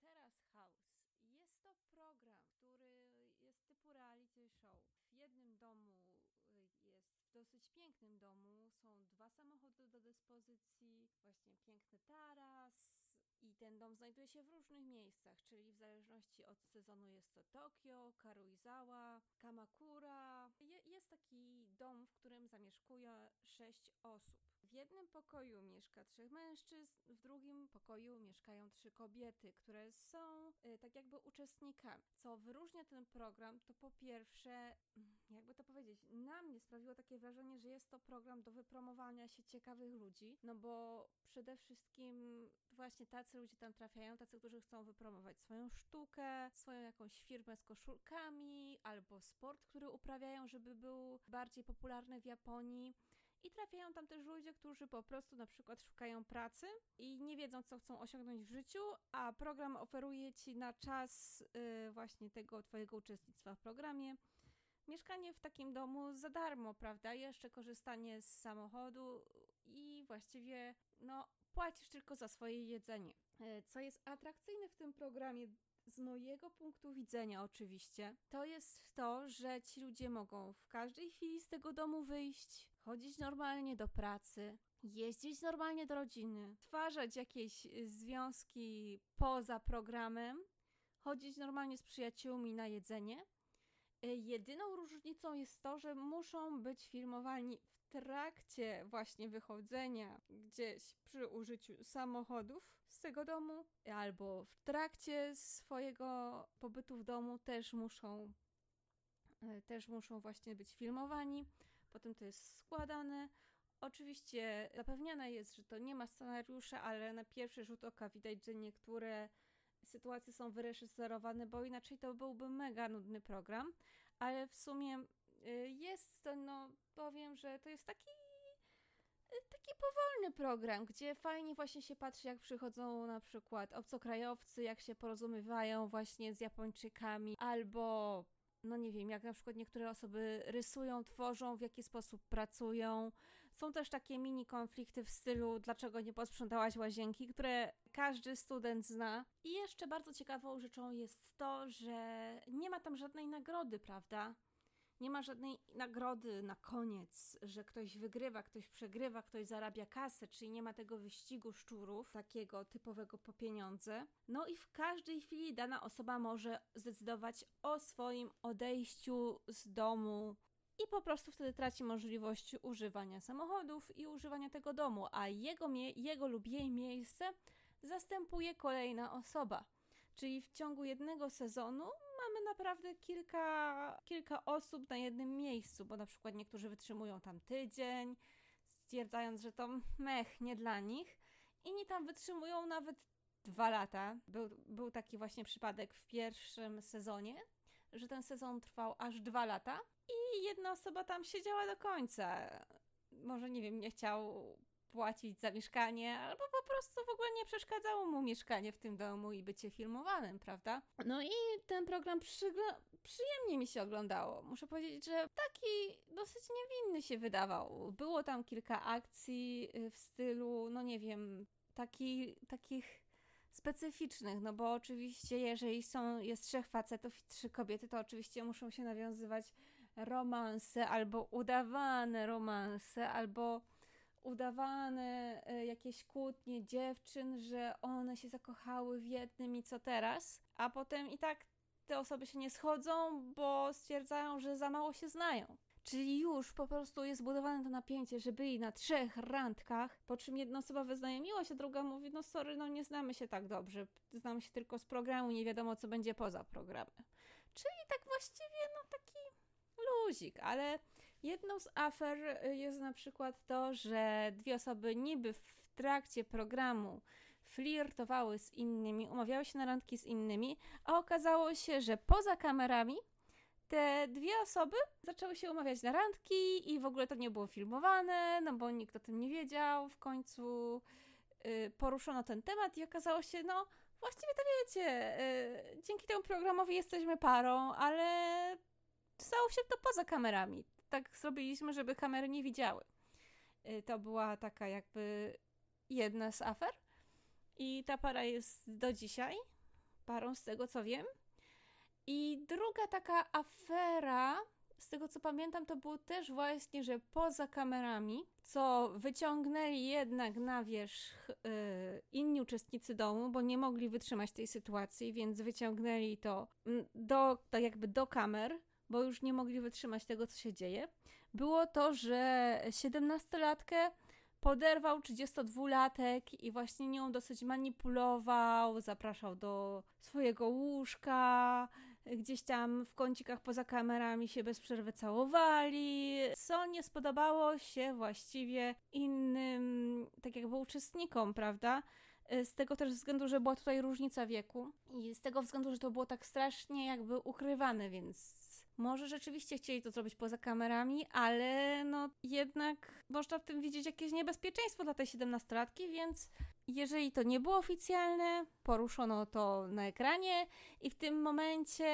Terrace House. Jest to program, który jest typu reality show. W jednym domu, w dosyć pięknym domu, są 2 samochody do dyspozycji, właśnie piękny taras i ten dom znajduje się w różnych miejscach, czyli w zależności od sezonu jest to Tokio, Karuizawa, Kamakura. Jest taki dom, w którym zamieszkuje 6 osób. W jednym pokoju mieszka 3 mężczyzn, w drugim pokoju mieszkają 3 kobiety, które są tak jakby uczestnikami. Co wyróżnia ten program, to po pierwsze, jakby to powiedzieć, na mnie sprawiło takie wrażenie, że jest to program do wypromowania się ciekawych ludzi, no bo przede wszystkim właśnie tacy ludzie tam trafiają, tacy, którzy chcą wypromować swoją sztukę, swoją jakąś firmę z koszulkami albo sport, który uprawiają, żeby był bardziej popularny w Japonii. I trafiają tam też ludzie, którzy po prostu na przykład szukają pracy i nie wiedzą, co chcą osiągnąć w życiu, a program oferuje Ci na czas właśnie tego Twojego uczestnictwa w programie mieszkanie w takim domu za darmo, prawda? Jeszcze korzystanie z samochodu i właściwie płacisz tylko za swoje jedzenie. Co jest atrakcyjne w tym programie, z mojego punktu widzenia oczywiście, to jest to, że ci ludzie mogą w każdej chwili z tego domu wyjść, chodzić normalnie do pracy, jeździć normalnie do rodziny, twarzać jakieś związki poza programem, chodzić normalnie z przyjaciółmi na jedzenie. Jedyną różnicą jest to, że muszą być filmowani w trakcie właśnie wychodzenia gdzieś przy użyciu samochodów z tego domu, albo w trakcie swojego pobytu w domu też muszą właśnie być filmowani. Potem to jest składane. Oczywiście zapewniane jest, że to nie ma scenariusza, ale na pierwszy rzut oka widać, że niektóre sytuacje są wyreżyserowane, bo inaczej to byłby mega nudny program, ale w sumie jest to, powiem, że to jest taki powolny program, gdzie fajnie właśnie się patrzy, jak przychodzą na przykład obcokrajowcy, jak się porozumiewają właśnie z Japończykami, albo nie wiem, jak na przykład niektóre osoby rysują, tworzą, w jaki sposób pracują. Są też takie mini konflikty w stylu dlaczego nie posprzątałaś łazienki, które każdy student zna. I jeszcze bardzo ciekawą rzeczą jest to, że nie ma tam żadnej nagrody, prawda? Nie ma żadnej nagrody na koniec, że ktoś wygrywa, ktoś przegrywa, ktoś zarabia kasę, czyli nie ma tego wyścigu szczurów, takiego typowego po pieniądze. I w każdej chwili dana osoba może zdecydować o swoim odejściu z domu i po prostu wtedy traci możliwość używania samochodów i używania tego domu, a jego lub jej miejsce zastępuje kolejna osoba. Czyli w ciągu jednego sezonu mamy naprawdę kilka osób na jednym miejscu, bo na przykład niektórzy wytrzymują tam tydzień, stwierdzając, że to nie dla nich. Inni tam wytrzymują nawet 2 lata. Był taki właśnie przypadek w pierwszym sezonie, że ten sezon trwał aż 2 lata i jedna osoba tam siedziała do końca. Może, nie chciał płacić za mieszkanie, albo po prostu w ogóle nie przeszkadzało mu mieszkanie w tym domu i bycie filmowanym, prawda? I ten program przyjemnie mi się oglądało. Muszę powiedzieć, że taki dosyć niewinny się wydawał. Było tam kilka akcji w stylu, takich specyficznych, bo oczywiście jeżeli jest 3 facetów i 3 kobiety, to oczywiście muszą się nawiązywać romanse, albo udawane romanse, albo udawane jakieś kłótnie dziewczyn, że one się zakochały w jednym i co teraz, a potem i tak te osoby się nie schodzą, bo stwierdzają, że za mało się znają. Czyli już po prostu jest budowane to napięcie, że byli na 3 randkach, po czym jedna osoba wyznaje miłość, a druga mówi, nie znamy się tak dobrze, znamy się tylko z programu, nie wiadomo co będzie poza programem. Czyli tak właściwie taki luzik, ale jedną z afer jest na przykład to, że 2 osoby niby w trakcie programu flirtowały z innymi, umawiały się na randki z innymi, a okazało się, że poza kamerami te 2 osoby zaczęły się umawiać na randki i w ogóle to nie było filmowane, bo nikt o tym nie wiedział. W końcu poruszono ten temat i okazało się, właściwie to wiecie, dzięki temu programowi jesteśmy parą, ale stało się to poza kamerami. Tak zrobiliśmy, żeby kamery nie widziały. To była taka jakby jedna z afer. I ta para jest do dzisiaj parą, z tego co wiem. I druga taka afera, z tego co pamiętam, to było też właśnie, że poza kamerami, co wyciągnęli jednak na wierzch inni uczestnicy domu, bo nie mogli wytrzymać tej sytuacji, więc wyciągnęli to do kamer, bo już nie mogli wytrzymać tego, co się dzieje. Było to, że 17-latkę poderwał 32-latek i właśnie nią dosyć manipulował, zapraszał do swojego łóżka, gdzieś tam w kącikach poza kamerami się bez przerwy całowali, co nie spodobało się właściwie innym, tak jakby uczestnikom, prawda? Z tego też względu, że była tutaj różnica wieku i z tego względu, że to było tak strasznie jakby ukrywane, więc może rzeczywiście chcieli to zrobić poza kamerami, ale no jednak można w tym widzieć jakieś niebezpieczeństwo dla tej 17-latki, więc jeżeli to nie było oficjalne, poruszono to na ekranie i w tym momencie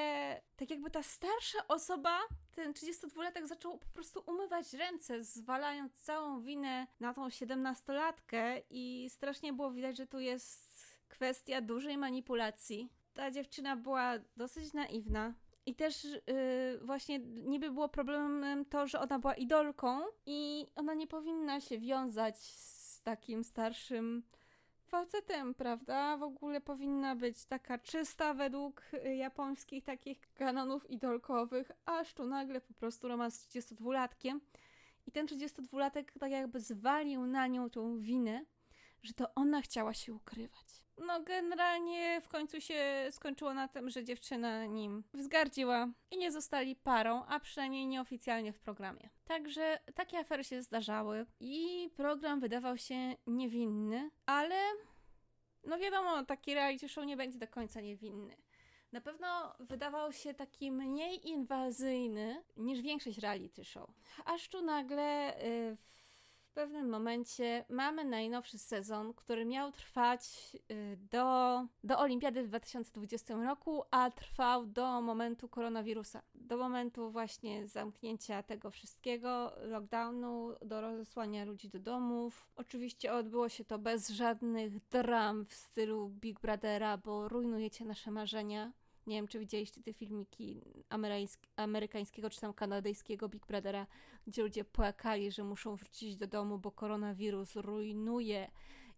tak jakby ta starsza osoba, ten 32-latek zaczął po prostu umywać ręce, zwalając całą winę na tą 17-latkę i strasznie było widać, że tu jest kwestia dużej manipulacji. Ta dziewczyna była dosyć naiwna. I też właśnie niby było problemem to, że ona była idolką i ona nie powinna się wiązać z takim starszym facetem, prawda? W ogóle powinna być taka czysta według japońskich takich kanonów idolkowych, aż tu nagle po prostu romans z 32-latkiem. I ten 32-latek tak jakby zwalił na nią tą winę, że to ona chciała się ukrywać. No generalnie w końcu się skończyło na tym, że dziewczyna nim wzgardziła i nie zostali parą, a przynajmniej nieoficjalnie w programie. Także takie afery się zdarzały i program wydawał się niewinny, ale no wiadomo, taki reality show nie będzie do końca niewinny. Na pewno wydawał się taki mniej inwazyjny niż większość reality show. Aż tu nagle w pewnym momencie mamy najnowszy sezon, który miał trwać do Olimpiady w 2020 roku, a trwał do momentu koronawirusa. Do momentu właśnie zamknięcia tego wszystkiego, lockdownu, do rozesłania ludzi do domów. Oczywiście odbyło się to bez żadnych dram w stylu Big Brothera, bo rujnujecie nasze marzenia. Nie wiem, czy widzieliście te filmiki amerykańskiego czy tam kanadyjskiego Big Brothera, gdzie ludzie płakali, że muszą wrócić do domu, bo koronawirus rujnuje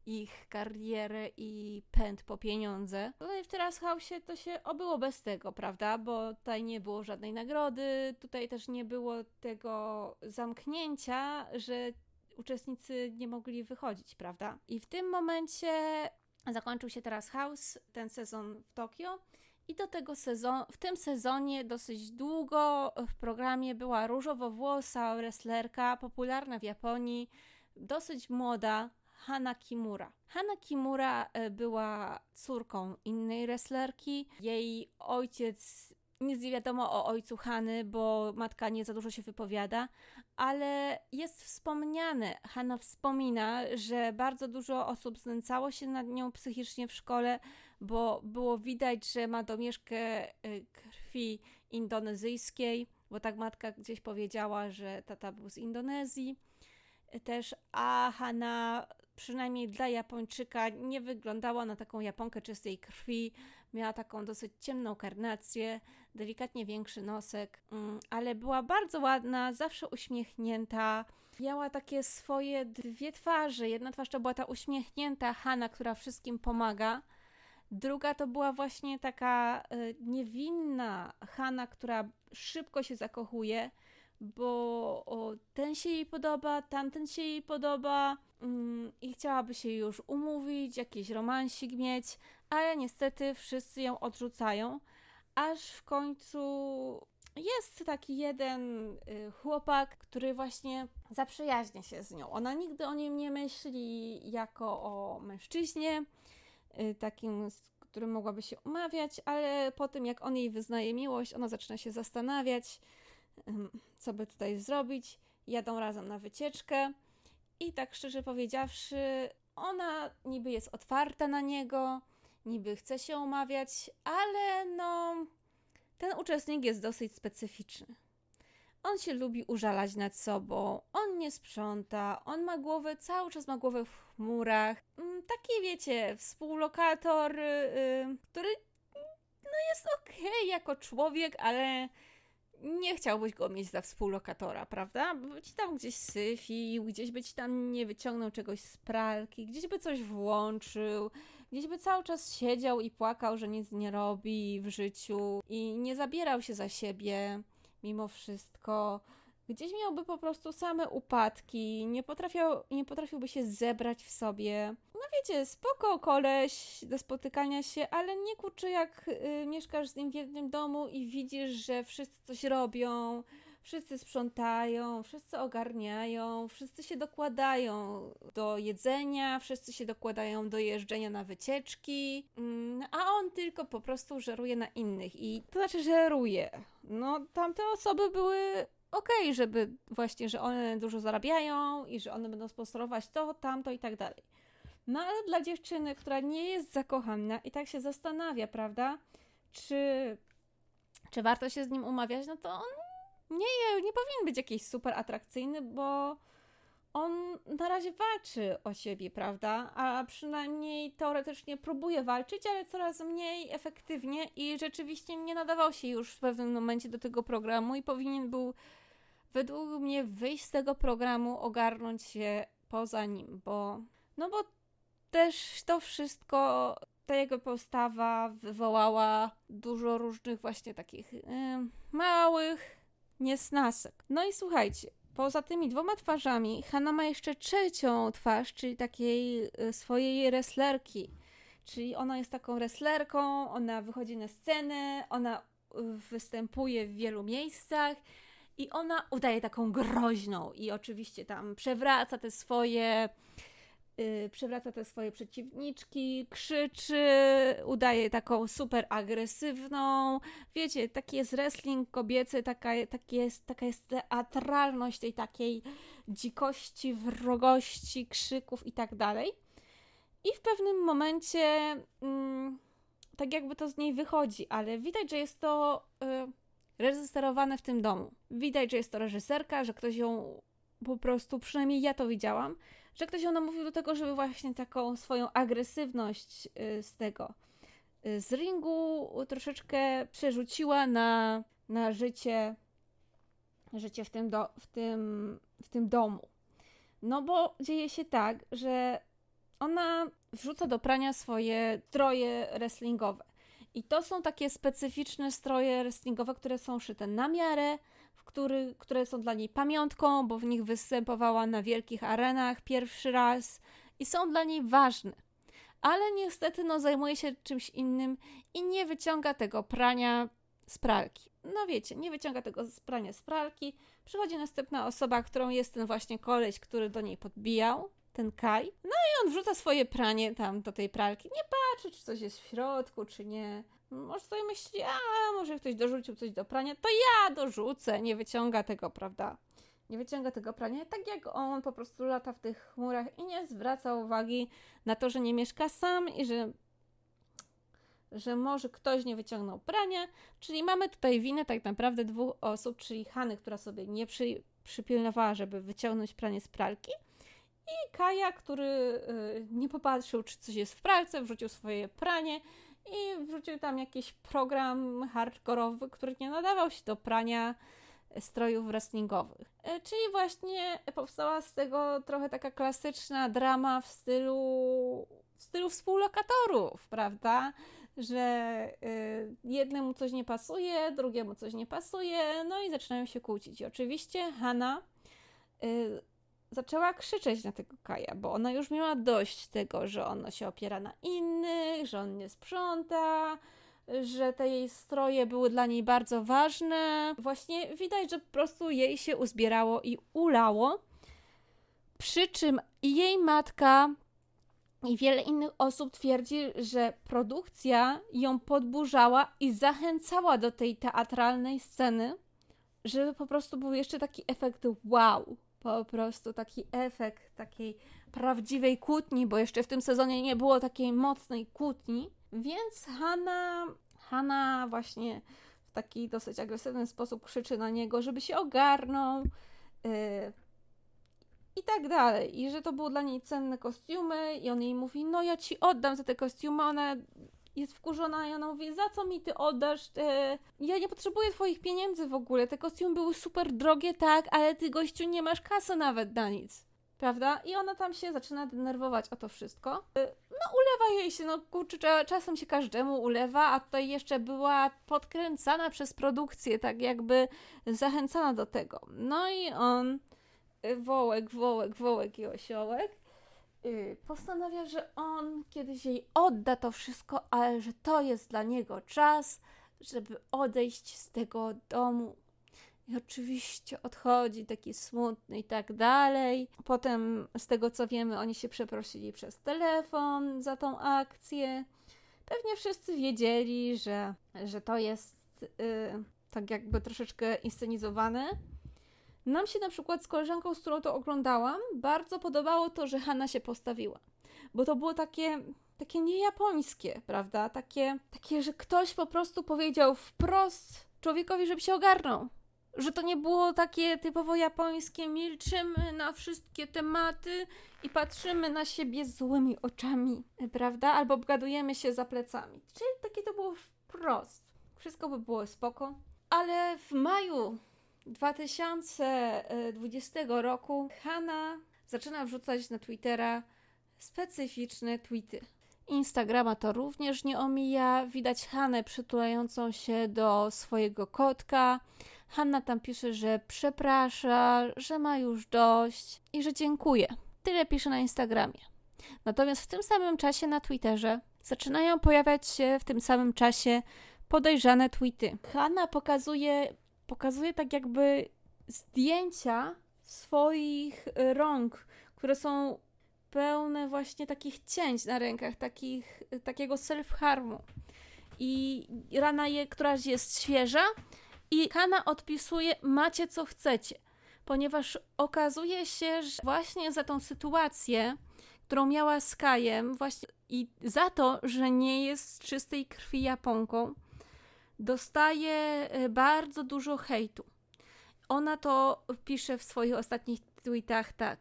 ich karierę i pęd po pieniądze. Tutaj w Terrace House to się obyło bez tego, prawda? Bo tutaj nie było żadnej nagrody, tutaj też nie było tego zamknięcia, że uczestnicy nie mogli wychodzić, prawda? I w tym momencie zakończył się Terrace House, ten sezon w Tokio. I do tego w tym sezonie dosyć długo w programie była różowowłosa wrestlerka, popularna w Japonii, dosyć młoda, Hana Kimura. Hana Kimura była córką innej wrestlerki. Jej ojciec, nic nie wiadomo o ojcu Hany, bo matka nie za dużo się wypowiada, ale jest wspomniane, Hana wspomina, że bardzo dużo osób znęcało się nad nią psychicznie w szkole, bo było widać, że ma domieszkę krwi indonezyjskiej, bo tak matka gdzieś powiedziała, że tata był z Indonezji też, a Hana przynajmniej dla Japończyka nie wyglądała na taką Japonkę czystej krwi, miała taką dosyć ciemną karnację, delikatnie większy nosek, ale była bardzo ładna, zawsze uśmiechnięta, miała takie swoje dwie twarze, jedna twarz to była ta uśmiechnięta Hana, która wszystkim pomaga, druga to była właśnie taka niewinna Hana, która szybko się zakochuje, bo ten się jej podoba, tamten się jej podoba i chciałaby się już umówić, jakiś romansik mieć, ale niestety wszyscy ją odrzucają, aż w końcu jest taki jeden chłopak, który właśnie zaprzyjaźnia się z nią. Ona nigdy o nim nie myśli jako o mężczyźnie, takim, z którym mogłaby się umawiać, ale po tym jak on jej wyznaje miłość, ona zaczyna się zastanawiać, co by tutaj zrobić, jadą razem na wycieczkę i tak szczerze powiedziawszy, ona niby jest otwarta na niego, niby chce się umawiać, ale no ten uczestnik jest dosyć specyficzny. On się lubi użalać nad sobą, on nie sprząta, on ma głowę, cały czas ma głowę w chmurach. Taki, wiecie, współlokator, który no jest okej jako człowiek, ale nie chciałbyś go mieć za współlokatora, prawda? Bo ci tam gdzieś syfił, gdzieś by ci tam nie wyciągnął czegoś z pralki, gdzieś by coś włączył, gdzieś by cały czas siedział i płakał, że nic nie robi w życiu i nie zabierał się za siebie mimo wszystko. Gdzieś miałby po prostu same upadki, nie potrafiłby się zebrać w sobie. No wiecie, spoko koleś do spotykania się, ale nie kurczę, jak mieszkasz z nim w jednym domu i widzisz, że wszyscy coś robią, wszyscy sprzątają, wszyscy ogarniają, wszyscy się dokładają do jedzenia, wszyscy się dokładają do jeżdżenia na wycieczki, a on tylko po prostu żeruje na innych i to znaczy żeruje. No tamte osoby były okej, żeby właśnie, że one dużo zarabiają i że one będą sponsorować to, tamto i tak dalej. No ale dla dziewczyny, która nie jest zakochana i tak się zastanawia, prawda, czy warto się z nim umawiać, no to on nie powinien być jakiś super atrakcyjny, bo on na razie walczy o siebie, prawda, a przynajmniej teoretycznie próbuje walczyć, ale coraz mniej efektywnie i rzeczywiście nie nadawał się już w pewnym momencie do tego programu i powinien był według mnie wyjść z tego programu, ogarnąć się poza nim, bo też to wszystko, ta jego postawa wywołała dużo różnych właśnie takich małych niesnasek. No i słuchajcie, poza tymi dwoma twarzami Hana ma jeszcze trzecią twarz, czyli takiej swojej wrestlerki. Czyli ona jest taką wrestlerką, ona wychodzi na scenę, ona występuje w wielu miejscach i ona udaje taką groźną i oczywiście tam przewraca te swoje przeciwniczki, krzyczy, udaje taką super agresywną. Wiecie, taki jest wrestling kobiecy, taka jest teatralność tej takiej dzikości, wrogości, krzyków i tak dalej. I w pewnym momencie tak jakby to z niej wychodzi, ale widać, że jest to reżyserowane w tym domu. Widać, że jest to reżyserka, że ktoś ją po prostu, przynajmniej ja to widziałam, że ktoś ją namówił do tego, żeby właśnie taką swoją agresywność z tego, z ringu troszeczkę przerzuciła na życie w tym domu. No bo dzieje się tak, że ona wrzuca do prania swoje stroje wrestlingowe. I to są takie specyficzne stroje wrestlingowe, które są szyte na miarę, które są dla niej pamiątką, bo w nich występowała na wielkich arenach pierwszy raz i są dla niej ważne. Ale niestety zajmuje się czymś innym i nie wyciąga tego prania z pralki. No wiecie, nie wyciąga tego prania z pralki. Przychodzi następna osoba, którą jest ten właśnie koleś, który do niej podbijał, ten Kai. No i on wrzuca swoje pranie tam do tej pralki. Nie patrzy, czy coś jest w środku, czy nie. Może sobie myśli, może ktoś dorzucił coś do prania, to ja dorzucę. Nie wyciąga tego, prawda? Nie wyciąga tego prania, tak jak on po prostu lata w tych chmurach i nie zwraca uwagi na to, że nie mieszka sam i że może ktoś nie wyciągnął prania. Czyli mamy tutaj winę tak naprawdę dwóch osób, czyli Hany, która sobie nie przypilnowała, żeby wyciągnąć pranie z pralki, i Kaja, który nie popatrzył, czy coś jest w pralce, wrzucił swoje pranie i wrzucił tam jakiś program hardkorowy, który nie nadawał się do prania strojów wrestlingowych. Czyli właśnie powstała z tego trochę taka klasyczna drama w stylu współlokatorów, prawda? Że jednemu coś nie pasuje, drugiemu coś nie pasuje, no i zaczynają się kłócić. I oczywiście Hana zaczęła krzyczeć na tego Kaja, bo ona już miała dość tego, że on się opiera na innych, że on nie sprząta, że te jej stroje były dla niej bardzo ważne. Właśnie widać, że po prostu jej się uzbierało i ulało, przy czym jej matka i wiele innych osób twierdzi, że produkcja ją podburzała i zachęcała do tej teatralnej sceny, żeby po prostu był jeszcze taki efekt wow. Po prostu taki efekt takiej prawdziwej kłótni, bo jeszcze w tym sezonie nie było takiej mocnej kłótni, więc Hana właśnie w taki dosyć agresywny sposób krzyczy na niego, żeby się ogarnął i tak dalej. I że to były dla niej cenne kostiumy i on jej mówi, no ja ci oddam za te kostiumy, ona jest wkurzona i ona mówi, za co mi ty oddasz? Ja nie potrzebuję twoich pieniędzy w ogóle, te kostiumy były super drogie, tak, ale ty gościu nie masz kasy nawet na nic. Prawda? I ona tam się zaczyna denerwować o to wszystko. No ulewa jej się, no kurczę, czasem się każdemu ulewa, a tutaj jeszcze była podkręcana przez produkcję, tak jakby zachęcana do tego. No i on, wołek i osiołek, postanawia, że on kiedyś jej odda to wszystko, ale że to jest dla niego czas, żeby odejść z tego domu. I oczywiście odchodzi taki smutny i tak dalej. Potem z tego co wiemy, oni się przeprosili przez telefon za tą akcję. Pewnie wszyscy wiedzieli, że to jest tak jakby troszeczkę inscenizowane. Nam się na przykład z koleżanką, z którą to oglądałam, bardzo podobało to, że Hana się postawiła. Bo to było takie niejapońskie, prawda? Takie, że ktoś po prostu powiedział wprost człowiekowi, żeby się ogarnął. Że to nie było takie typowo japońskie, milczymy na wszystkie tematy i patrzymy na siebie złymi oczami, prawda? Albo obgadujemy się za plecami. Czyli takie to było wprost. Wszystko by było spoko. Ale w maju 2020 roku Hana zaczyna wrzucać na Twittera specyficzne tweety. Instagrama to również nie omija. Widać Hanę przytulającą się do swojego kotka. Hanna tam pisze, że przeprasza, że ma już dość i że dziękuję. Tyle pisze na Instagramie. Natomiast w tym samym czasie na Twitterze zaczynają pojawiać się w tym samym czasie podejrzane tweety. Hanna pokazuje tak jakby zdjęcia swoich rąk, które są pełne właśnie takich cięć na rękach, takiego self-harmu. I rana, któraś jest świeża, i Hana odpisuje, macie co chcecie, ponieważ okazuje się, że właśnie za tą sytuację, którą miała z Kajem, właśnie i za to, że nie jest z czystej krwi Japonką, dostaje bardzo dużo hejtu. Ona to pisze w swoich ostatnich tweetach tak.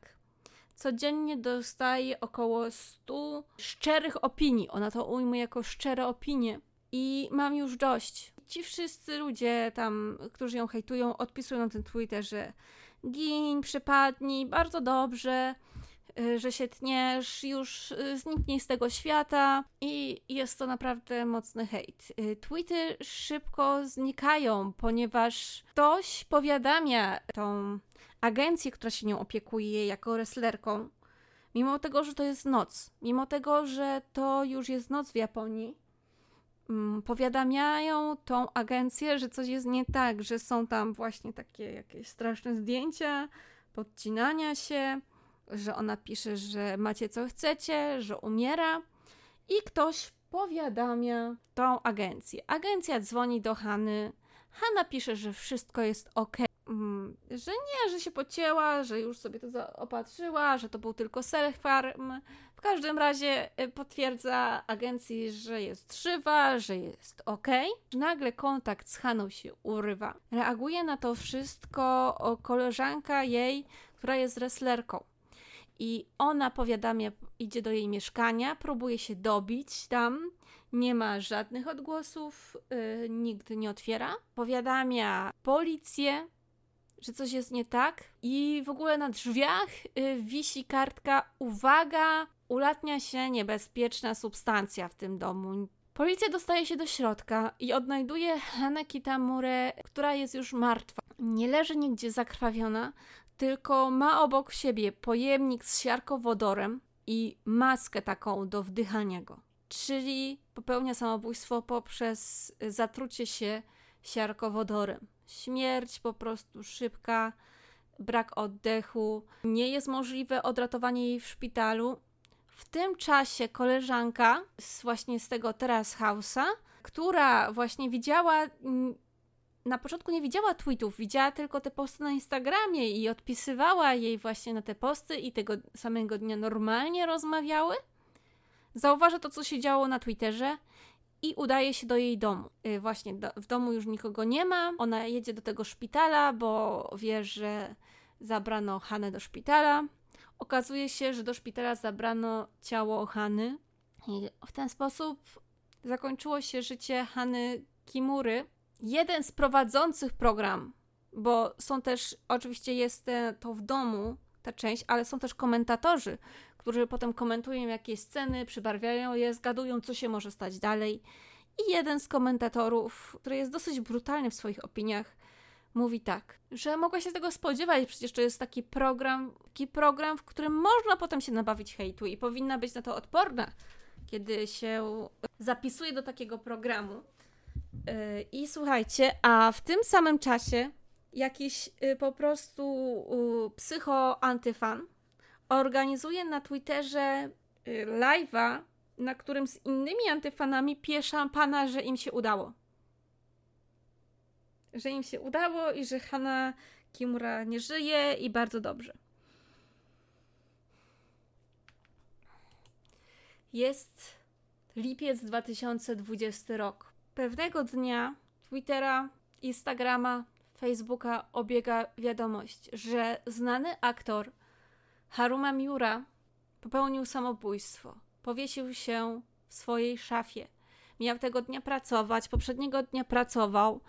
Codziennie dostaje około 100 szczerych opinii. Ona to ujmuje jako szczere opinie. I mam już dość. Ci wszyscy ludzie tam, którzy ją hejtują, odpisują na tym Twitterze, gin, przepadnij, bardzo dobrze, że się tniesz, już zniknij z tego świata. I jest to naprawdę mocny hejt. Tweety szybko znikają, ponieważ ktoś powiadamia tą agencję, która się nią opiekuje jako wrestlerką, mimo tego, że to jest noc, mimo tego, że to już jest noc w Japonii, powiadamiają tą agencję, że coś jest nie tak, że są tam właśnie takie jakieś straszne zdjęcia, podcinania się, że ona pisze, że macie co chcecie, że umiera i ktoś powiadamia tą agencję. Agencja dzwoni do Hany, Hana pisze, że wszystko jest okej. Że nie, że się pocięła, że już sobie to opatrzyła, że to był tylko self-harm. W każdym razie potwierdza agencji, że jest żywa, że jest okej. Nagle kontakt z Haną się urywa. Reaguje na to wszystko koleżanka jej, która jest wrestlerką. I ona powiadamia, idzie do jej mieszkania, próbuje się dobić tam. Nie ma żadnych odgłosów, nikt nie otwiera. Powiadamia policję, że coś jest nie tak i w ogóle na drzwiach wisi kartka uwaga, ulatnia się niebezpieczna substancja w tym domu. Policja dostaje się do środka i odnajduje Hanę Kitamurę, która jest już martwa. Nie leży nigdzie zakrwawiona, tylko ma obok siebie pojemnik z siarkowodorem i maskę taką do wdychania go. Czyli popełnia samobójstwo poprzez zatrucie się siarkowodorem. Śmierć po prostu szybka, brak oddechu, nie jest możliwe odratowanie jej w szpitalu. W tym czasie koleżanka właśnie z tego Terrace House'a, która właśnie widziała, na początku nie widziała tweetów, widziała tylko te posty na Instagramie i odpisywała jej właśnie na te posty i tego samego dnia normalnie rozmawiały, zauważa to, co się działo na Twitterze i udaje się do jej domu. Właśnie w domu już nikogo nie ma. Ona jedzie do tego szpitala, bo wie, że zabrano Hanę do szpitala. Okazuje się, że do szpitala zabrano ciało Hany. I w ten sposób zakończyło się życie Hany Kimury. Jeden z prowadzących program, bo są też, oczywiście jest to w domu, ta część, ale są też komentatorzy, którzy potem komentują jakieś sceny, przybarwiają je, zgadują, co się może stać dalej. I jeden z komentatorów, który jest dosyć brutalny w swoich opiniach, mówi tak, że mogła się tego spodziewać, przecież to jest taki program, w którym można potem się nabawić hejtu i powinna być na to odporna, kiedy się zapisuje do takiego programu. I słuchajcie, a w tym samym czasie jakiś po prostu psychoantyfan organizuje na Twitterze live'a, na którym z innymi antyfanami pije szampana, że im się udało. Że im się udało i że Hana Kimura nie żyje i bardzo dobrze. Jest lipiec 2020 rok. Pewnego dnia Twittera, Instagrama, Facebooka obiega wiadomość, że znany aktor Haruma Miura popełnił samobójstwo. Powiesił się w swojej szafie. Miał tego dnia pracować, poprzedniego dnia pracował.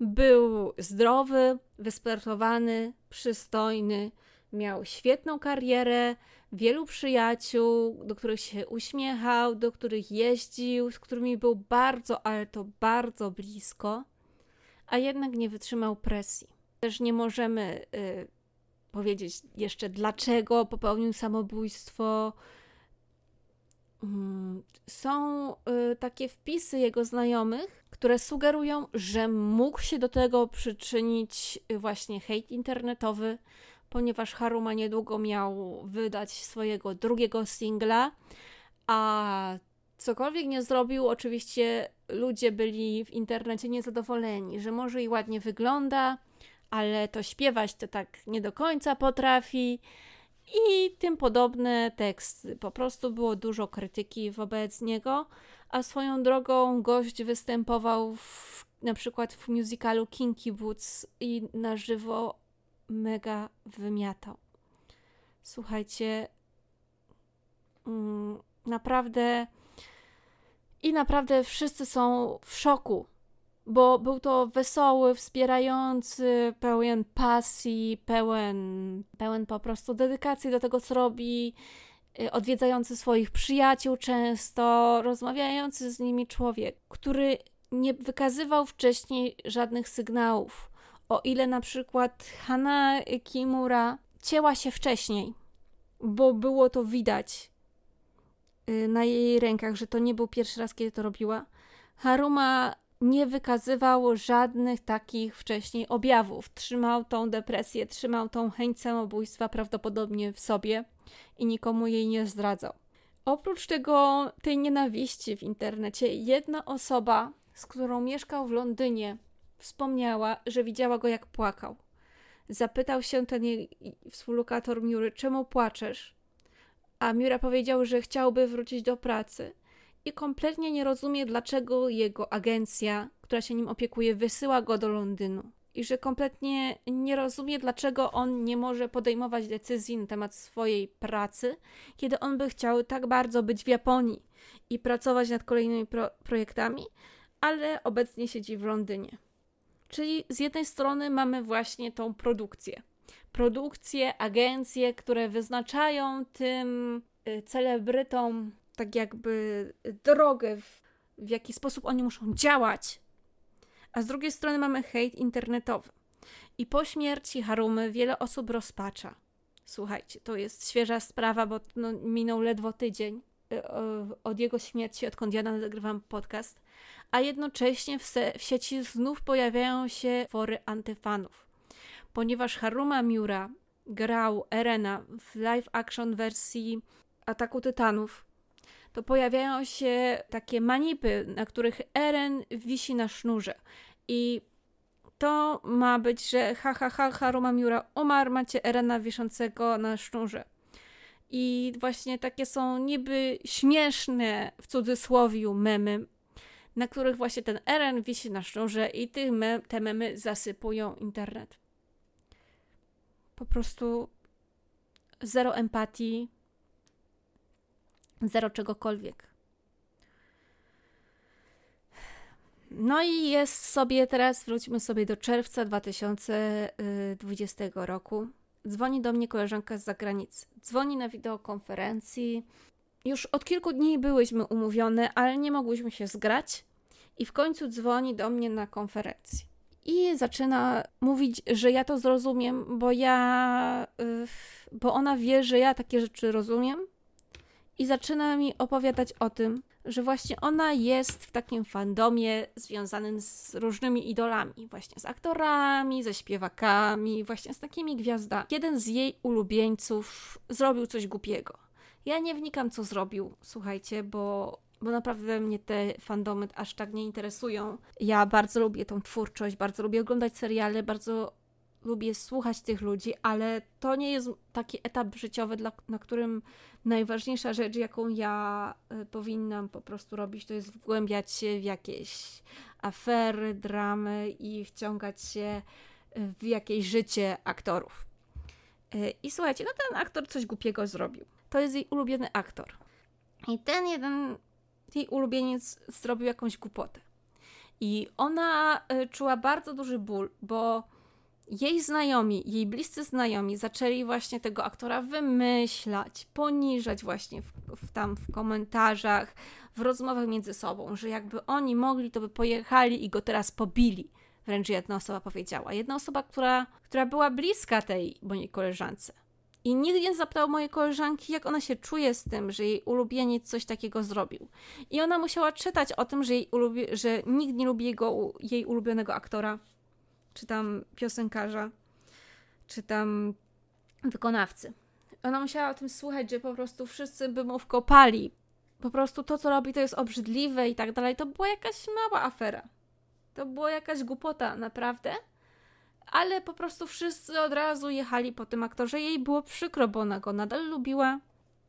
Był zdrowy, wysportowany, przystojny. Miał świetną karierę, wielu przyjaciół, do których się uśmiechał, do których jeździł, z którymi był bardzo, ale to bardzo blisko, a jednak nie wytrzymał presji. Też nie możemy powiedzieć jeszcze dlaczego popełnił samobójstwo. Są takie wpisy jego znajomych, które sugerują, że mógł się do tego przyczynić właśnie hejt internetowy, ponieważ Haruma niedługo miał wydać swojego drugiego singla, a cokolwiek nie zrobił, oczywiście ludzie byli w internecie niezadowoleni, że może i ładnie wygląda, ale to śpiewać to tak nie do końca potrafi i tym podobne teksty. Po prostu było dużo krytyki wobec niego, a swoją drogą gość występował na przykład w musicalu Kinky Boots i na żywo mega wymiatał. Słuchajcie, naprawdę wszyscy są w szoku, bo był to wesoły, wspierający, pełen pasji, pełen po prostu dedykacji do tego, co robi, odwiedzający swoich przyjaciół często, rozmawiający z nimi człowiek, który nie wykazywał wcześniej żadnych sygnałów. O ile na przykład Hana Kimura cięła się wcześniej, bo było to widać na jej rękach, że to nie był pierwszy raz, kiedy to robiła. Haruma nie wykazywał żadnych takich wcześniej objawów. Trzymał tą depresję, trzymał tą chęć samobójstwa prawdopodobnie w sobie i nikomu jej nie zdradzał. Oprócz tego, tej nienawiści w internecie, jedna osoba, z którą mieszkał w Londynie, wspomniała, że widziała go, jak płakał. Zapytał się ten jej współlokator Miury, czemu płaczesz? A Miura powiedział, że chciałby wrócić do pracy i kompletnie nie rozumie, dlaczego jego agencja, która się nim opiekuje, wysyła go do Londynu. I że kompletnie nie rozumie, dlaczego on nie może podejmować decyzji na temat swojej pracy, kiedy on by chciał tak bardzo być w Japonii i pracować nad kolejnymi projektami, ale obecnie siedzi w Londynie. Czyli z jednej strony mamy właśnie tą produkcję. Produkcje, agencje, które wyznaczają tym celebrytom tak jakby drogę, w jaki sposób oni muszą działać. A z drugiej strony mamy hejt internetowy. I po śmierci Harumy wiele osób rozpacza. Słuchajcie, to jest świeża sprawa, bo minął ledwo tydzień od jego śmierci, odkąd ja nagrywam podcast, a jednocześnie w sieci znów pojawiają się fory antyfanów. Ponieważ Haruma Miura grał Erena w live action wersji Ataku Tytanów, to pojawiają się takie manipy, na których Eren wisi na sznurze. I to ma być, że Haruma Miura umarł, macie Erena wiszącego na sznurze. I właśnie takie są niby śmieszne w cudzysłowiu memy, na których właśnie ten Eren wisi na sznurze i te memy zasypują internet. Po prostu zero empatii, zero czegokolwiek. No i jest sobie teraz, wróćmy sobie do czerwca 2020 roku. Dzwoni do mnie koleżanka z zagranicy. Dzwoni na wideokonferencji. Już od kilku dni byłyśmy umówione, ale nie mogłyśmy się zgrać. I w końcu dzwoni do mnie na konferencji. I zaczyna mówić, że ja to zrozumiem, bo ona wie, że ja takie rzeczy rozumiem. I zaczyna mi opowiadać o tym, że właśnie ona jest w takim fandomie związanym z różnymi idolami, właśnie z aktorami, ze śpiewakami, właśnie z takimi gwiazdami. Jeden z jej ulubieńców zrobił coś głupiego. Ja nie wnikam, co zrobił, słuchajcie, bo naprawdę mnie te fandomy aż tak nie interesują. Ja bardzo lubię tą twórczość, bardzo lubię oglądać seriale, bardzo lubię słuchać tych ludzi, ale to nie jest taki etap życiowy, na którym najważniejsza rzecz, jaką ja powinnam po prostu robić, to jest wgłębiać się w jakieś afery, dramy i wciągać się w jakieś życie aktorów. I słuchajcie, no ten aktor coś głupiego zrobił. To jest jej ulubiony aktor. I ten jeden jej ulubieniec zrobił jakąś głupotę. I ona czuła bardzo duży ból, bo jej znajomi, jej bliscy znajomi zaczęli właśnie tego aktora wymyślać, poniżać właśnie tam w komentarzach, w rozmowach między sobą, że jakby oni mogli, to by pojechali i go teraz pobili. Wręcz jedna osoba powiedziała. Jedna osoba, która była bliska tej mojej koleżance. I nikt nie zapytał mojej koleżanki, jak ona się czuje z tym, że jej ulubieniec coś takiego zrobił. I ona musiała czytać o tym, że nikt nie lubi jej ulubionego aktora, czy tam piosenkarza, czy tam wykonawcy. Ona musiała o tym słuchać, że po prostu wszyscy by mu wkopali. Po prostu to, co robi, to jest obrzydliwe i tak dalej. To była jakaś mała afera. To była jakaś głupota, naprawdę. Ale po prostu wszyscy od razu jechali po tym aktorze. Jej było przykro, bo ona go nadal lubiła.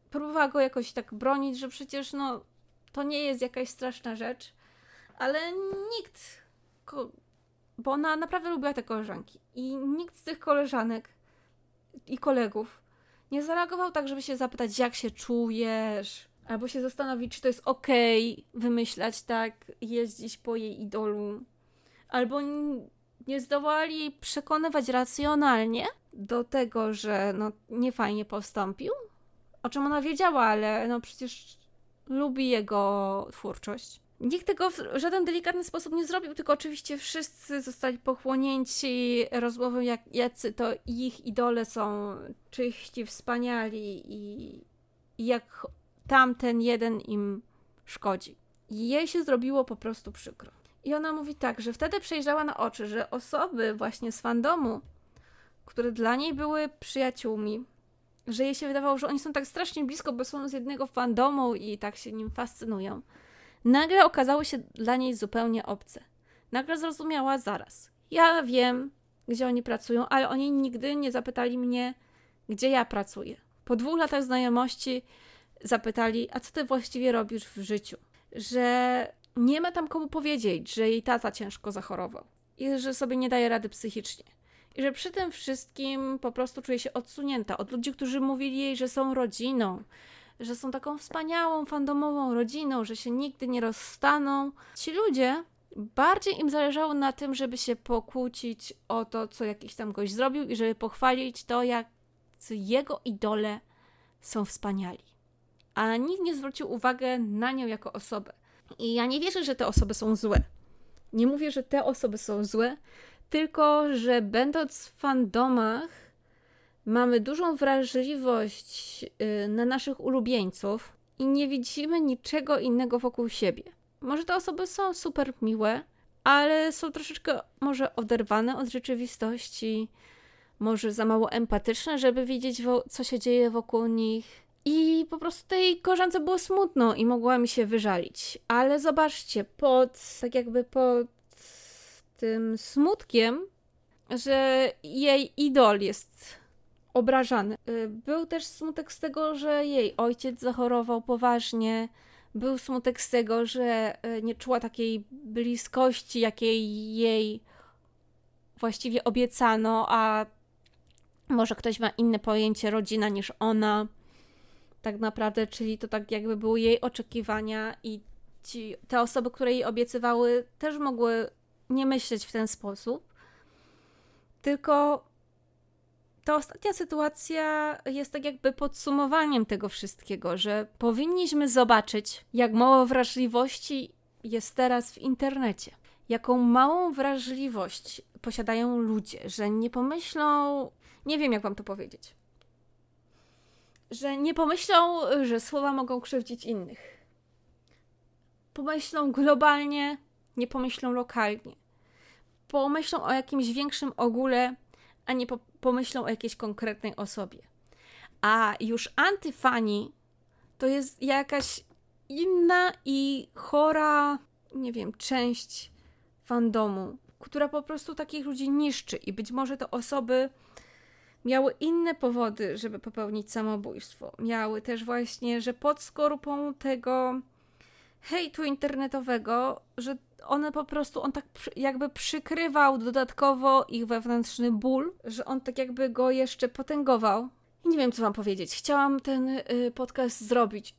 Próbowała go jakoś tak bronić, że przecież no to nie jest jakaś straszna rzecz. Ale nikt... Bo ona naprawdę lubiła te koleżanki i nikt z tych koleżanek i kolegów nie zareagował tak, żeby się zapytać, jak się czujesz, albo się zastanowić, czy to jest okej, wymyślać tak, jeździć po jej idolu, albo nie zdołali jej przekonywać racjonalnie do tego, że no niefajnie postąpił, o czym ona wiedziała, ale no przecież lubi jego twórczość. Nikt tego w żaden delikatny sposób nie zrobił, tylko oczywiście wszyscy zostali pochłonięci rozmową, jacy to ich idole są czyści, wspaniali i jak tamten jeden im szkodzi. I jej się zrobiło po prostu przykro. I ona mówi tak, że wtedy przejrzała na oczy, że osoby właśnie z fandomu, które dla niej były przyjaciółmi, że jej się wydawało, że oni są tak strasznie blisko, bo są z jednego fandomu i tak się nim fascynują. Nagle okazały się dla niej zupełnie obce. Nagle zrozumiała zaraz. Ja wiem, gdzie oni pracują, ale oni nigdy nie zapytali mnie, gdzie ja pracuję. Po 2 latach znajomości zapytali, a co ty właściwie robisz w życiu? Że nie ma tam komu powiedzieć, że jej tata ciężko zachorował i że sobie nie daje rady psychicznie. I że przy tym wszystkim po prostu czuje się odsunięta od ludzi, którzy mówili jej, że są rodziną, że są taką wspaniałą, fandomową rodziną, że się nigdy nie rozstaną. Ci ludzie, bardziej im zależało na tym, żeby się pokłócić o to, co jakiś tam gość zrobił i żeby pochwalić to, jak jego idole są wspaniali. A nikt nie zwrócił uwagi na nią jako osobę. I ja nie wierzę, że te osoby są złe. Nie mówię, że te osoby są złe, tylko, że będąc w fandomach, mamy dużą wrażliwość na naszych ulubieńców i nie widzimy niczego innego wokół siebie. Może te osoby są super miłe, ale są troszeczkę może oderwane od rzeczywistości, może za mało empatyczne, żeby widzieć, co się dzieje wokół nich. I po prostu tej koleżance było smutno i mogła mi się wyżalić. Ale zobaczcie, pod tym smutkiem, że jej idol jest obrażany. Był też smutek z tego, że jej ojciec zachorował poważnie, był smutek z tego, że nie czuła takiej bliskości, jakiej jej właściwie obiecano, a może ktoś ma inne pojęcie rodzina niż ona tak naprawdę, czyli to tak jakby były jej oczekiwania i te osoby, które jej obiecywały, też mogły nie myśleć w ten sposób. Tylko ta ostatnia sytuacja jest tak jakby podsumowaniem tego wszystkiego, że powinniśmy zobaczyć, jak mało wrażliwości jest teraz w internecie. Jaką małą wrażliwość posiadają ludzie, że nie pomyślą... Nie wiem, jak wam to powiedzieć. Że nie pomyślą, że słowa mogą krzywdzić innych. Pomyślą globalnie, nie pomyślą lokalnie. Pomyślą o jakimś większym ogóle, a nie pomyślą o jakiejś konkretnej osobie. A już antyfani to jest jakaś inna i chora, nie wiem, część fandomu, która po prostu takich ludzi niszczy i być może te osoby miały inne powody, żeby popełnić samobójstwo. Miały też właśnie, że pod skorupą tego hejtu internetowego, że one po prostu, on tak jakby przykrywał dodatkowo ich wewnętrzny ból, że on tak jakby go jeszcze potęgował. I nie wiem, co wam powiedzieć. Chciałam ten podcast zrobić,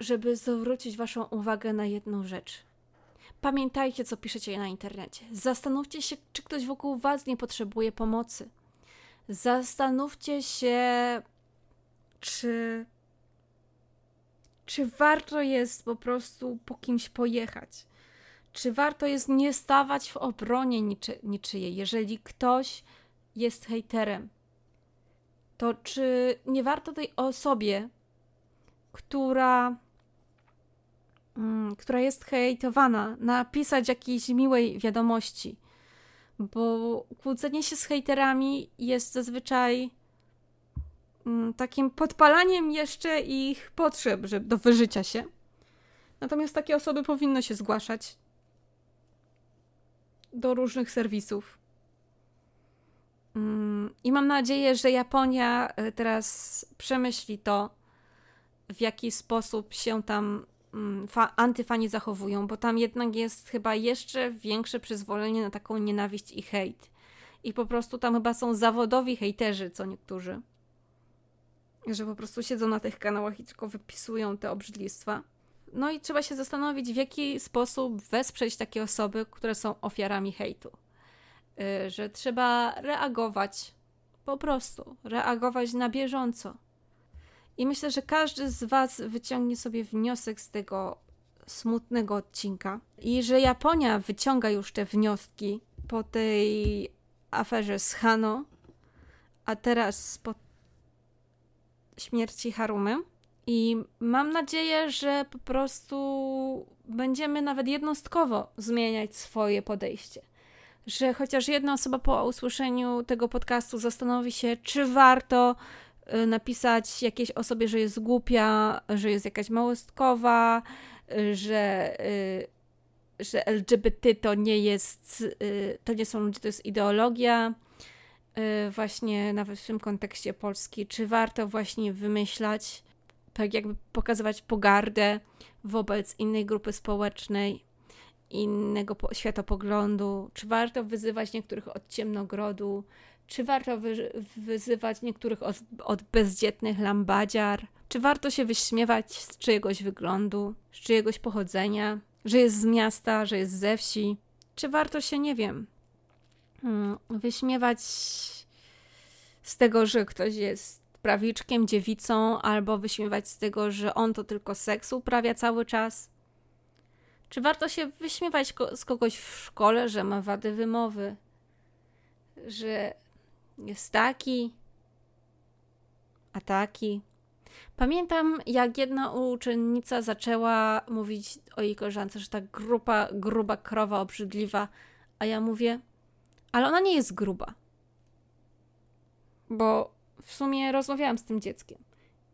żeby zwrócić waszą uwagę na jedną rzecz. Pamiętajcie, co piszecie na internecie. Zastanówcie się, czy ktoś wokół was nie potrzebuje pomocy. Zastanówcie się, czy warto jest po prostu po kimś pojechać. Czy warto jest nie stawać w obronie niczyjej. Jeżeli ktoś jest hejterem, to czy nie warto tej osobie, która jest hejtowana, napisać jakiejś miłej wiadomości? Bo kłócenie się z hejterami jest zazwyczaj takim podpalaniem jeszcze ich potrzeb do wyżycia się. Natomiast takie osoby powinno się zgłaszać do różnych serwisów. I mam nadzieję, że Japonia teraz przemyśli to, w jaki sposób się tam antyfani zachowują, bo tam jednak jest chyba jeszcze większe przyzwolenie na taką nienawiść i hejt. I po prostu tam chyba są zawodowi hejterzy, co niektórzy. Że po prostu siedzą na tych kanałach i tylko wypisują te obrzydlistwa. No i trzeba się zastanowić, w jaki sposób wesprzeć takie osoby, które są ofiarami hejtu. Że trzeba reagować, po prostu reagować na bieżąco. I myślę, że każdy z was wyciągnie sobie wniosek z tego smutnego odcinka i że Japonia wyciąga już te wnioski po tej aferze z Haną, a teraz po śmierci Harumy. I mam nadzieję, że po prostu będziemy nawet jednostkowo zmieniać swoje podejście. Że chociaż jedna osoba po usłyszeniu tego podcastu zastanowi się, czy warto napisać jakiejś osobie, że jest głupia, że jest jakaś małostkowa, że LGBT to nie są ludzie, to jest ideologia. Właśnie nawet w tym kontekście Polski, czy warto właśnie wymyślać, tak jakby pokazywać pogardę wobec innej grupy społecznej, innego światopoglądu, czy warto wyzywać niektórych od ciemnogrodu, czy warto wyzywać niektórych od bezdzietnych lambadziar? Czy warto się wyśmiewać z czyjegoś wyglądu, z czyjegoś pochodzenia, że jest z miasta, że jest ze wsi? Czy warto się, nie wiem, wyśmiewać z tego, że ktoś jest prawiczkiem, dziewicą, albo wyśmiewać z tego, że on to tylko seks uprawia cały czas? Czy warto się wyśmiewać z kogoś w szkole, że ma wady wymowy, że jest taki, a taki. Pamiętam, jak jedna uczennica zaczęła mówić o jej koleżance, że ta gruba krowa, obrzydliwa, a ja mówię, ale ona nie jest gruba. Bo w sumie rozmawiałam z tym dzieckiem.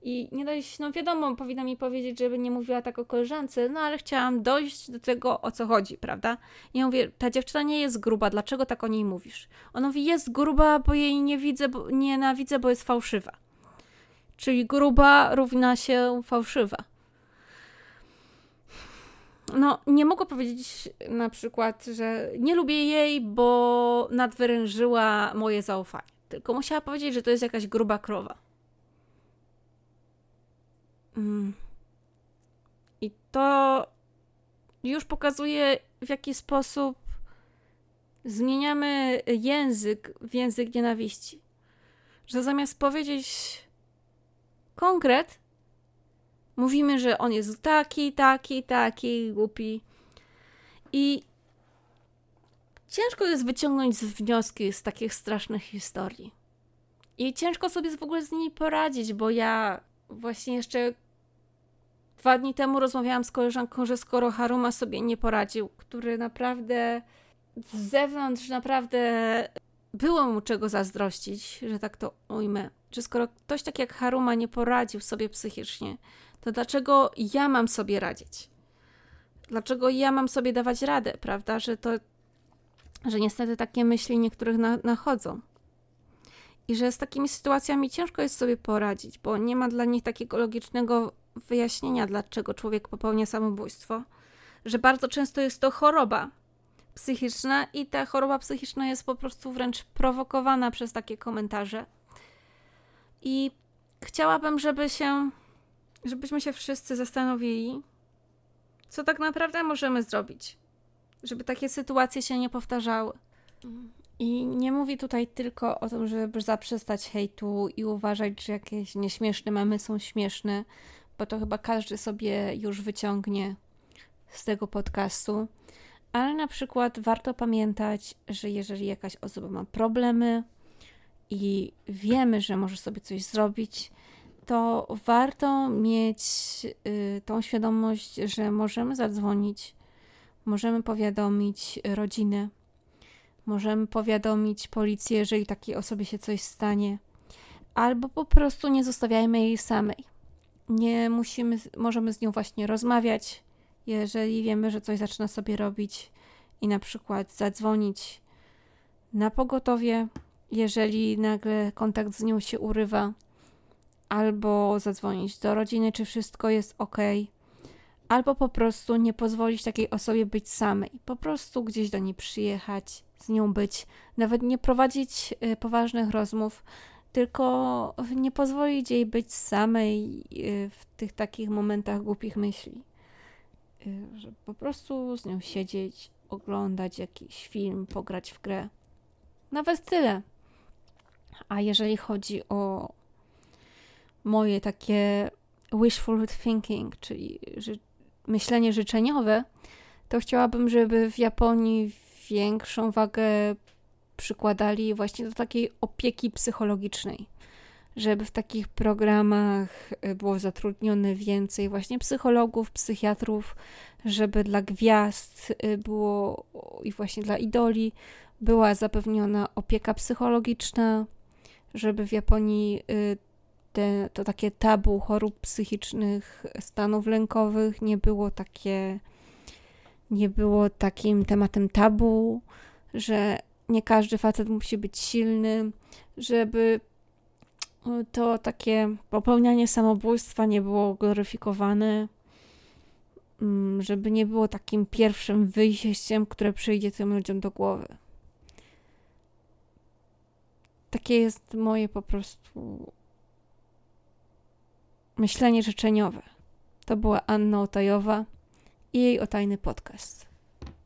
I nie dość, no wiadomo, powinna mi powiedzieć, żeby nie mówiła tak o koleżance, no ale chciałam dojść do tego, o co chodzi, prawda? I ja mówię, ta dziewczyna nie jest gruba, dlaczego tak o niej mówisz? Ona mówi, jest gruba, bo jej nienawidzę, bo jest fałszywa. Czyli gruba równa się fałszywa. no nie mogę powiedzieć na przykład, że nie lubię jej, bo nadwyrężyła moje zaufanie. Tylko musiała powiedzieć, że to jest jakaś gruba krowa. I to już pokazuje, w jaki sposób zmieniamy język w język nienawiści. Że zamiast powiedzieć konkret, mówimy, że on jest taki, głupi. I ciężko jest wyciągnąć wnioski z takich strasznych historii. I ciężko sobie w ogóle z nimi poradzić, bo ja właśnie jeszcze 2 dni temu rozmawiałam z koleżanką, że skoro Haruma sobie nie poradził, który naprawdę z zewnątrz naprawdę było mu czego zazdrościć, że tak to ujmę. Czy skoro ktoś tak jak Haruma nie poradził sobie psychicznie, to dlaczego ja mam sobie radzić? Dlaczego ja mam sobie dawać radę, prawda? Że niestety takie myśli niektórych nachodzą. I że z takimi sytuacjami ciężko jest sobie poradzić, bo nie ma dla nich takiego logicznego wyjaśnienia, dlaczego człowiek popełnia samobójstwo. Że bardzo często jest to choroba psychiczna i ta choroba psychiczna jest po prostu wręcz prowokowana przez takie komentarze. I chciałabym, żebyśmy się wszyscy zastanowili, co tak naprawdę możemy zrobić, żeby takie sytuacje się nie powtarzały. I nie mówię tutaj tylko o tym, żeby zaprzestać hejtu i uważać, że jakieś nieśmieszne memy są śmieszne, bo to chyba każdy sobie już wyciągnie z tego podcastu. Ale na przykład warto pamiętać, że jeżeli jakaś osoba ma problemy i wiemy, że może sobie coś zrobić, to warto mieć tą świadomość, że możemy zadzwonić, możemy powiadomić rodzinę, możemy powiadomić policję, jeżeli takiej osobie się coś stanie, albo po prostu nie zostawiajmy jej samej. Możemy z nią właśnie rozmawiać, jeżeli wiemy, że coś zaczyna sobie robić i na przykład zadzwonić na pogotowie, jeżeli nagle kontakt z nią się urywa, albo zadzwonić do rodziny, czy wszystko jest ok, albo po prostu nie pozwolić takiej osobie być samej. Po prostu gdzieś do niej przyjechać, z nią być, nawet nie prowadzić poważnych rozmów, tylko nie pozwolić jej być samej w tych takich momentach głupich myśli. Że po prostu z nią siedzieć, oglądać jakiś film, pograć w grę. Nawet tyle. A jeżeli chodzi o moje takie wishful thinking, czyli myślenie życzeniowe, to chciałabym, żeby w Japonii większą wagę przykładali właśnie do takiej opieki psychologicznej. Żeby w takich programach było zatrudnione więcej właśnie psychologów, psychiatrów, żeby dla gwiazd było i właśnie dla idoli była zapewniona opieka psychologiczna, żeby w Japonii to takie tabu chorób psychicznych, stanów lękowych nie było takim tematem tabu, że nie każdy facet musi być silny, żeby to takie popełnianie samobójstwa nie było gloryfikowane, żeby nie było takim pierwszym wyjściem, które przyjdzie tym ludziom do głowy. Takie jest moje po prostu myślenie życzeniowe. To była Anna Otajowa i jej Otajny Podcast.